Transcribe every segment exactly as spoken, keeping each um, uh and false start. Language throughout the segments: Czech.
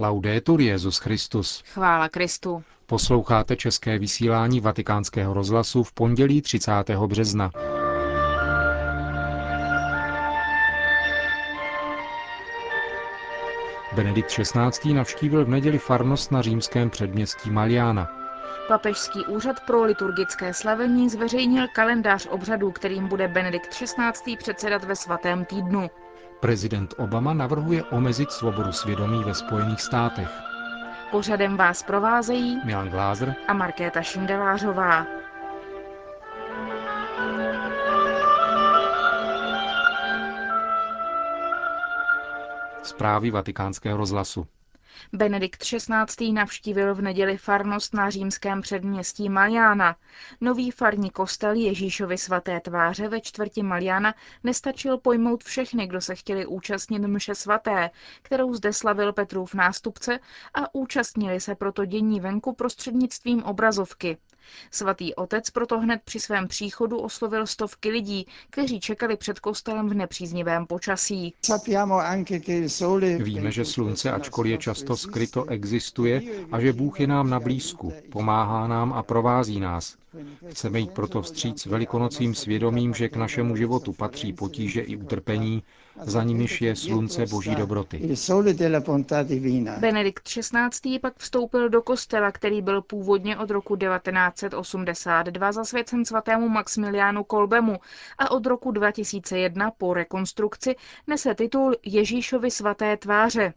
Laudetur Jesus Christus. Chvála Kristu. Posloucháte české vysílání Vatikánského rozhlasu v pondělí třicátého března. Benedikt šestnáctý navštívil v neděli farnost na římském předměstí Malliana. Papežský úřad pro liturgické slavení zveřejnil kalendář obřadů, kterým bude Benedikt šestnáctý předsedat ve svatém týdnu. Prezident Obama navrhuje omezit svobodu svědomí ve Spojených státech. Pořadem vás provázejí Milan Glázer a Markéta Šindelářová. Zprávy Vatikánského rozhlasu. Benedikt šestnáctý navštívil v neděli farnost na římském předměstí Malliana. Nový farní kostel Ježíšovy svaté tváře ve čtvrti Malliana nestačil pojmout všechny, kdo se chtěli účastnit mše svaté, kterou zde slavil Petrův nástupce, a účastnili se proto dění venku prostřednictvím obrazovky. Svatý otec proto hned při svém příchodu oslovil stovky lidí, kteří čekali před kostelem v nepříznivém počasí. Víme, že slunce, ačkoliv je často skryto, existuje a že Bůh je nám na blízku, pomáhá nám a provází nás. Chceme jít proto vstříc velikonocím svědomím, že k našemu životu patří potíže i utrpení, za nimiž je slunce boží dobroty. Benedikt šestnáctý pak vstoupil do kostela, který byl původně od roku devatenáct set osmdesát dva zasvěcen svatému Maximiliánu Kolbemu a od roku dva tisíce jedna po rekonstrukci nese titul Ježíšovy svaté tváře.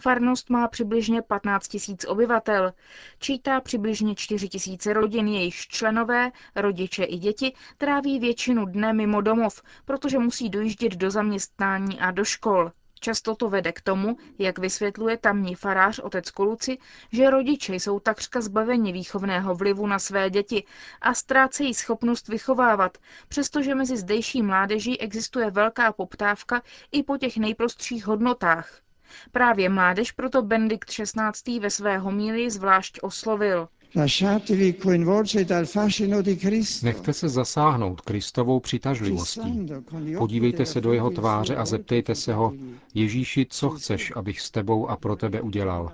Farnost má přibližně patnáct tisíc obyvatel. Čítá přibližně čtyři tisíce rodin, jejichž členové, rodiče i děti tráví většinu dne mimo domov, protože musí dojíždět do zaměstnání a do škol. Často to vede k tomu, jak vysvětluje tamní farář otec Koluci, že rodiče jsou takřka zbaveni výchovného vlivu na své děti a ztrácejí schopnost vychovávat, přestože mezi zdejší mládeží existuje velká poptávka i po těch nejprostších hodnotách. Právě mládež proto Benedikt šestnáctý ve své homílii zvlášť oslovil. Nechte se zasáhnout Kristovou přitažlivostí. Podívejte se do jeho tváře a zeptejte se ho, Ježíši, co chceš, abych s tebou a pro tebe udělal.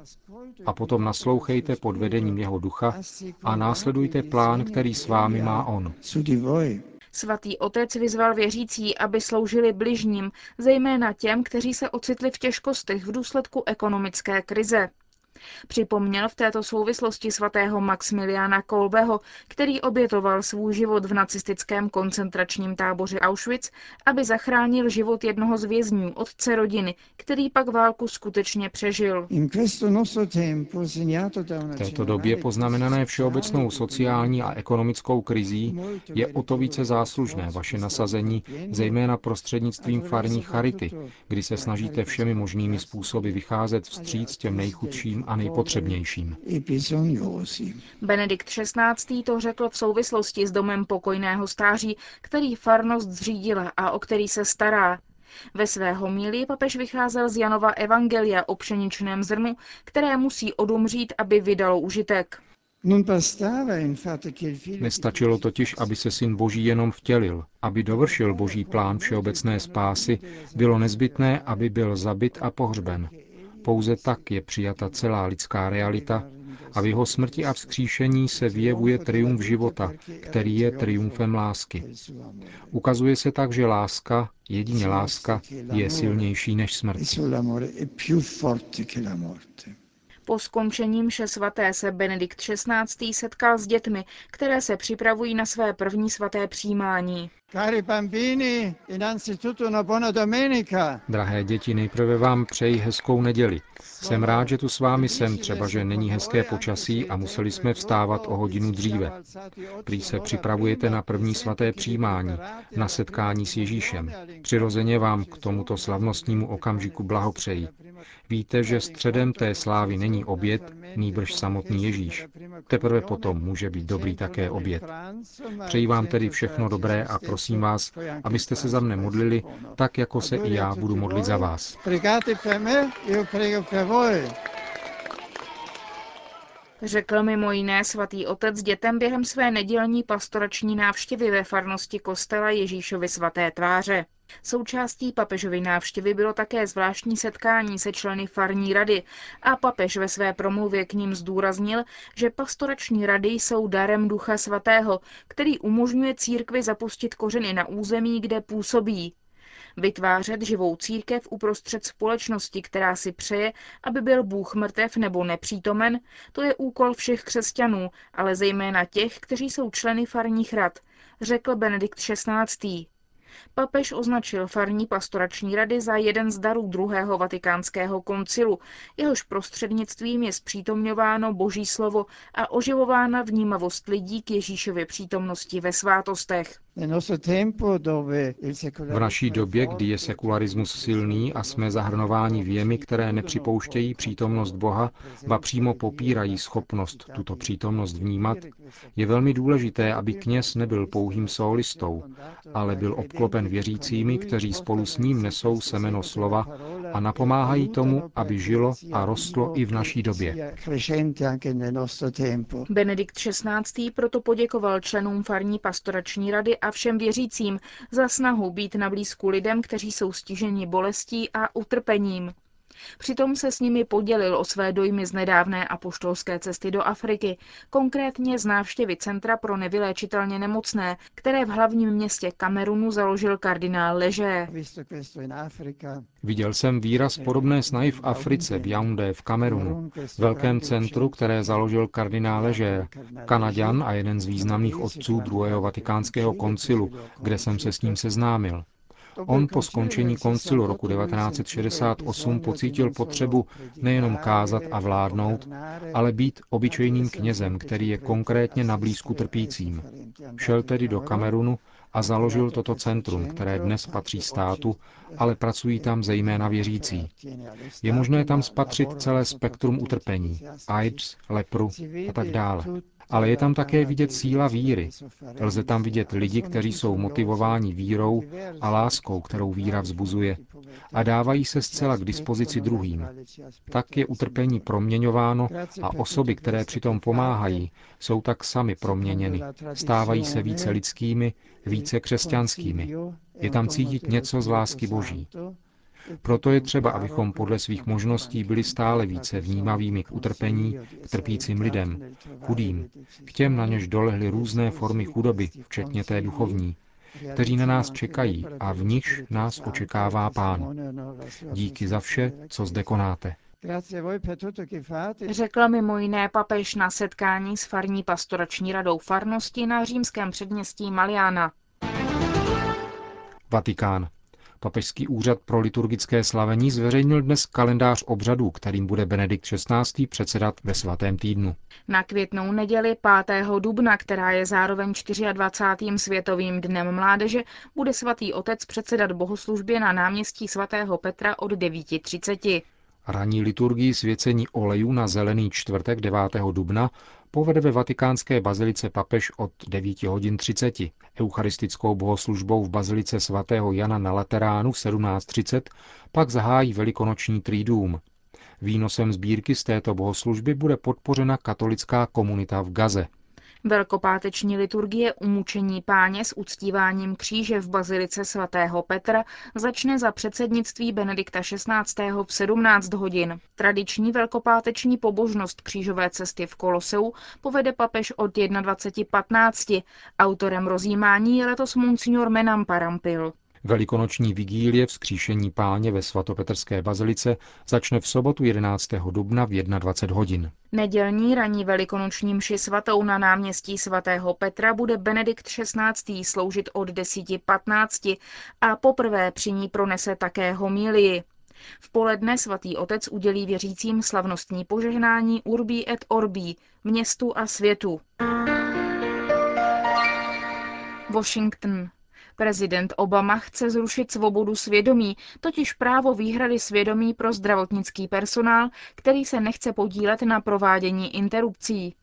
A potom naslouchejte pod vedením jeho ducha a následujte plán, který s vámi má on. Svatý otec vyzval věřící, aby sloužili bližním, zejména těm, kteří se ocitli v těžkostech v důsledku ekonomické krize. Připomněl v této souvislosti svatého Maximiliána Kolbeho, který obětoval svůj život v nacistickém koncentračním táboře Auschwitz, aby zachránil život jednoho z vězňů, otce rodiny, který pak válku skutečně přežil. V této době poznamenané všeobecnou sociální a ekonomickou krizí je o to více záslužné vaše nasazení, zejména prostřednictvím farní charity, kdy se snažíte všemi možnými způsoby vycházet vstříc těm nejchudším a nejpotřebnějším. Benedikt šestnáctý to řekl v souvislosti s domem pokojného stáří, který farnost zřídila a o který se stará. Ve své homílii papež vycházel z Janova evangelia o pšeničném zrnu, které musí odumřít, aby vydalo užitek. Nestačilo totiž, aby se Syn Boží jenom vtělil. Aby dovršil Boží plán všeobecné spásy, bylo nezbytné, aby byl zabit a pohřben. Pouze tak je přijata celá lidská realita a v jeho smrti a vzkříšení se vyjevuje triumf života, který je triumfem lásky. Ukazuje se tak, že láska, jedině láska, je silnější než smrt. Po skončení mše svaté se Benedikt šestnáctý setkal s dětmi, které se připravují na své první svaté přijímání. Drahé děti, nejprve vám přeji hezkou neděli. Jsem rád, že tu s vámi jsem, třeba že není hezké počasí a museli jsme vstávat o hodinu dříve. Prý se připravujete na první svaté přijímání, na setkání s Ježíšem. Přirozeně vám k tomuto slavnostnímu okamžiku blahopřeji. Víte, že středem té slávy není oběd, nýbrž samotný Ježíš. Teprve potom může být dobrý také oběd. Přeji vám tedy všechno dobré a prosím vás, abyste se za mne modlili, tak jako se i já budu modlit za vás. Řekl mimo jiné svatý otec dětem během své nedělní pastorační návštěvy ve farnosti kostela Ježíšovy svaté tváře. Součástí papežovy návštěvy bylo také zvláštní setkání se členy farní rady a papež ve své promluvě k nim zdůraznil, že pastorační rady jsou darem Ducha Svatého, který umožňuje církvi zapustit kořeny na území, kde působí. Vytvářet živou církev uprostřed společnosti, která si přeje, aby byl Bůh mrtev nebo nepřítomen, to je úkol všech křesťanů, ale zejména těch, kteří jsou členy farních rad, řekl Benedikt šestnáctý Papež označil farní pastorační rady za jeden z darů druhého vatikánského koncilu, jehož prostřednictvím je zpřítomňováno Boží slovo a oživována vnímavost lidí k Ježíšově přítomnosti ve svátostech. V naší době, kdy je sekularismus silný a jsme zahrnováni věmi, které nepřipouštějí přítomnost Boha, ba přímo popírají schopnost tuto přítomnost vnímat, je velmi důležité, aby kněz nebyl pouhým sólistou, ale byl obklopen věřícími, kteří spolu s ním nesou semeno slova a napomáhají tomu, aby žilo a rostlo i v naší době. Benedikt šestnáctý proto poděkoval členům farní pastorační rady a všem věřícím za snahu být na blízku lidem, kteří jsou stiženi bolestí a utrpením. Přitom se s nimi podělil o své dojmy z nedávné apoštolské cesty do Afriky, konkrétně z návštěvy Centra pro nevyléčitelně nemocné, které v hlavním městě Kamerunu založil kardinál Ležé. Viděl jsem výraz podobné snahy v Africe, v Yaoundé, v Kamerunu, velkém centru, které založil kardinál Ležé, Kanaďan a jeden z významných otců druhého vatikánského koncilu, kde jsem se s ním seznámil. On po skončení koncilu roku devatenáct set šedesát osm pocítil potřebu nejenom kázat a vládnout, ale být obyčejným knězem, který je konkrétně na blízku trpícím. Šel tedy do Kamerunu a založil toto centrum, které dnes patří státu, ale pracují tam zejména věřící. Je možné tam spatřit celé spektrum utrpení, AIDS, lepru a tak dále. Ale je tam také vidět síla víry. Lze tam vidět lidi, kteří jsou motivováni vírou a láskou, kterou víra vzbuzuje, a dávají se zcela k dispozici druhým. Tak je utrpení proměňováno a osoby, které přitom pomáhají, jsou tak sami proměněny, stávají se více lidskými, více křesťanskými. Je tam cítit něco z lásky Boží. Proto je třeba, abychom podle svých možností byli stále více vnímavými k utrpení, k trpícím lidem, chudým, k těm, na něž dolehly různé formy chudoby, včetně té duchovní, kteří na nás čekají a v nichž nás očekává Pán. Díky za vše, co zde konáte. Řekla mimo jiné papež na setkání s farní pastorační radou farnosti na římském předměstí Malliana. Vatikán. Papežský úřad pro liturgické slavení zveřejnil dnes kalendář obřadů, kterým bude Benedikt šestnáctý předsedat ve svatém týdnu. Na květnou neděli pátého dubna, která je zároveň dvacátým čtvrtým světovým dnem mládeže, bude svatý otec předsedat bohoslužbě na náměstí svatého Petra od devět třicet. Ranní liturgii svěcení olejů na zelený čtvrtek devátého dubna povede ve vatikánské bazilice papež od devět hodin třicet, eucharistickou bohoslužbou v bazilice svatého Jana na Lateránu v sedmnáct třicet pak zahájí velikonoční triduum. Výnosem sbírky z této bohoslužby bude podpořena katolická komunita v Gaze. Velkopáteční liturgie Umučení Páně s uctíváním kříže v bazilice svatého Petra začne za předsednictví Benedikta šestnáctého v sedmnáct hodin. Tradiční velkopáteční pobožnost křížové cesty v Koloseu povede papež od dvacet jedna patnáct. Autorem rozjímání je letos monsignor Menam Parampil. Velikonoční vigílie Vzkříšení Páně ve svatopetrské bazilice začne v sobotu jedenáctého dubna v dvacet jedna hodin. Nedělní ranní velikonoční mši svatou na náměstí svatého Petra bude Benedikt šestnáctý sloužit od deset patnáct a poprvé při ní pronese také homilii. V poledne svatý otec udělí věřícím slavnostní požehnání Urbi et Orbi, městu a světu. Washington. Prezident Obama chce zrušit svobodu svědomí, totiž právo výhrady svědomí pro zdravotnický personál, který se nechce podílet na provádění interrupcí.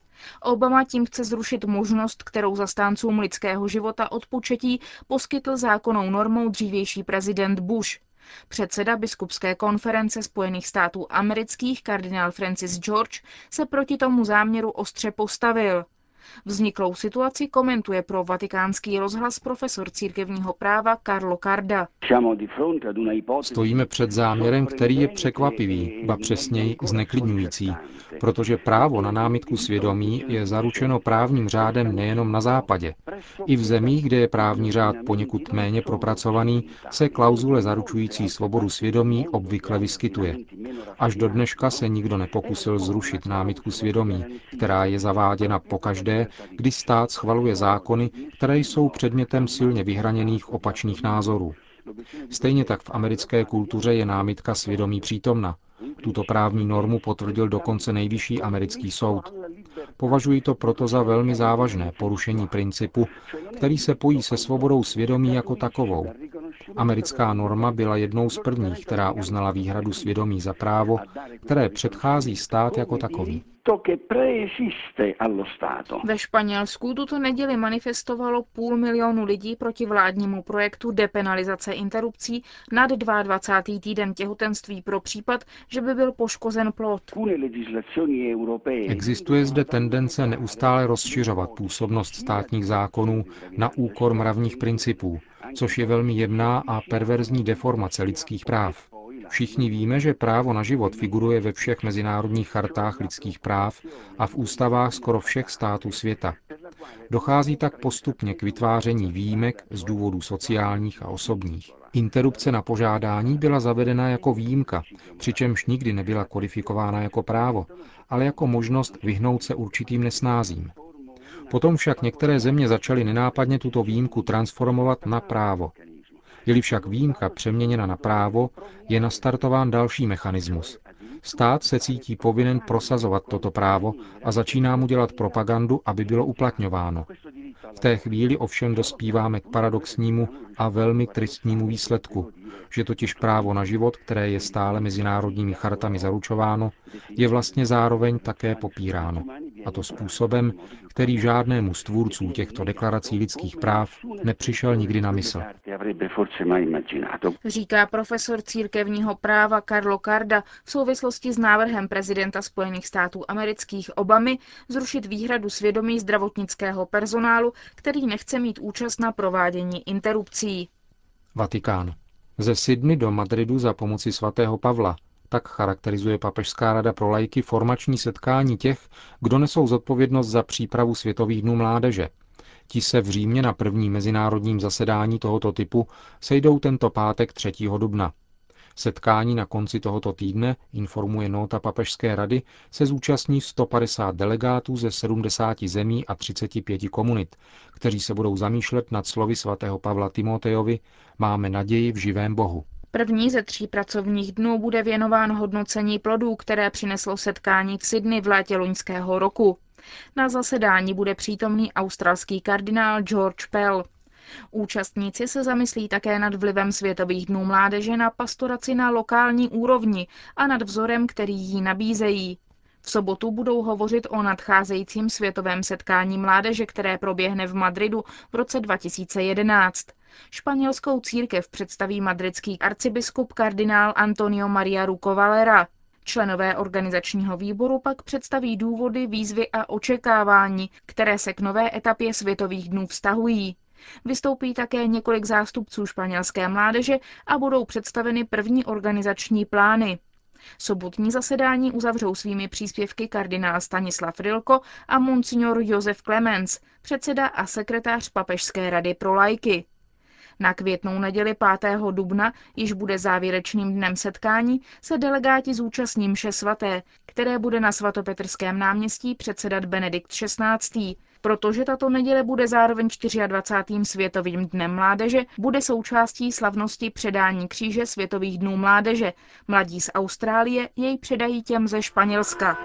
Obama tím chce zrušit možnost, kterou zastáncům lidského života od početí poskytl zákonnou normou dřívější prezident Bush. Předseda biskupské konference Spojených států amerických kardinál Francis George se proti tomu záměru ostře postavil. Vzniklou situaci komentuje pro vatikánský rozhlas profesor církevního práva Carlo Carda. Stojíme před záměrem, který je překvapivý, ba přesněji zneklidňující, protože právo na námitku svědomí je zaručeno právním řádem nejenom na západě. I v zemích, kde je právní řád poněkud méně propracovaný, se klauzule zaručující svobodu svědomí obvykle vyskytuje. Až do dneška se nikdo nepokusil zrušit námitku svědomí, která je zaváděna pokaždé, kdy stát schvaluje zákony, které jsou předmětem silně vyhraněných opačných názorů. Stejně tak v americké kultuře je námitka svědomí přítomna. Tuto právní normu potvrdil dokonce nejvyšší americký soud. Považuji to proto za velmi závažné porušení principu, který se pojí se svobodou svědomí jako takovou. Americká norma byla jednou z prvních, která uznala výhradu svědomí za právo, které předchází stát jako takový. Ve Španělsku tuto neděli manifestovalo půl milionu lidí proti vládnímu projektu depenalizace interrupcí nad dvacátým druhým týden těhotenství pro případ, že by byl poškozen plod. Existuje zde tendence neustále rozšiřovat působnost státních zákonů na úkor mravních principů, což je velmi jemná a perverzní deformace lidských práv. Všichni víme, že právo na život figuruje ve všech mezinárodních chartách lidských práv a v ústavách skoro všech států světa. Dochází tak postupně k vytváření výjimek z důvodů sociálních a osobních. Interrupce na požádání byla zavedena jako výjimka, přičemž nikdy nebyla kodifikována jako právo, ale jako možnost vyhnout se určitým nesnázím. Potom však některé země začaly nenápadně tuto výjimku transformovat na právo. Je-li však výjimka přeměněna na právo, je nastartován další mechanismus. Stát se cítí povinen prosazovat toto právo a začíná mu dělat propagandu, aby bylo uplatňováno. V té chvíli ovšem dospíváme k paradoxnímu a velmi tristnímu výsledku, že totiž právo na život, které je stále mezinárodními chartami zaručováno, je vlastně zároveň také popíráno. A to způsobem, který žádnému z tvůrců těchto deklarací lidských práv nepřišel nikdy na mysl. Říká profesor církevního práva Carlo Carda v souvislosti s návrhem prezidenta Spojených států amerických Obamy zrušit výhradu svědomí zdravotnického personálu, který nechce mít účast na provádění interrupcí. Vatikán. Ze Sydney do Madridu za pomoci svatého Pavla. Tak charakterizuje Papežská rada pro laiky formační setkání těch, kdo nesou zodpovědnost za přípravu Světových dnů mládeže. Ti se v Římě na prvním mezinárodním zasedání tohoto typu sejdou tento pátek třetího dubna. Setkání na konci tohoto týdne, informuje nota Papežské rady, se zúčastní sto padesát delegátů ze sedmdesáti zemí a třiceti pěti komunit, kteří se budou zamýšlet nad slovy svatého Pavla Timotejovi "Máme naději v živém Bohu". První ze tří pracovních dnů bude věnován hodnocení plodů, které přineslo setkání v Sydney v létě loňského roku. Na zasedání bude přítomný australský kardinál George Pell. Účastníci se zamyslí také nad vlivem Světových dnů mládeže na pastoraci na lokální úrovni a nad vzorem, který jí nabízejí. V sobotu budou hovořit o nadcházejícím světovém setkání mládeže, které proběhne v Madridu v roce dva tisíce jedenáct. Španělskou církev představí madridský arcibiskup kardinál Antonio María Rouco Varela. Členové organizačního výboru pak představí důvody, výzvy a očekávání, které se k nové etapě Světových dnů vztahují. Vystoupí také několik zástupců španělské mládeže a budou představeny první organizační plány. Sobotní zasedání uzavřou svými příspěvky kardinál Stanislav Rylko a monsignor Josef Clemens, předseda a sekretář Papežské rady pro laiky. Na květnou neděli pátého dubna, již bude závěrečným dnem setkání, se delegáti zúčastní mše svaté, které bude na svatopetrském náměstí předsedat Benedikt šestnáctý. Protože tato neděle bude zároveň dvacátým čtvrtým světovým dnem mládeže, bude součástí slavnosti předání kříže Světových dnů mládeže. Mladí z Austrálie jej předají těm ze Španělska.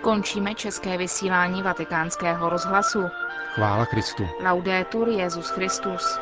Končíme české vysílání Vatikánského rozhlasu. Chvála Kristu. Laudetur Jesus Christus.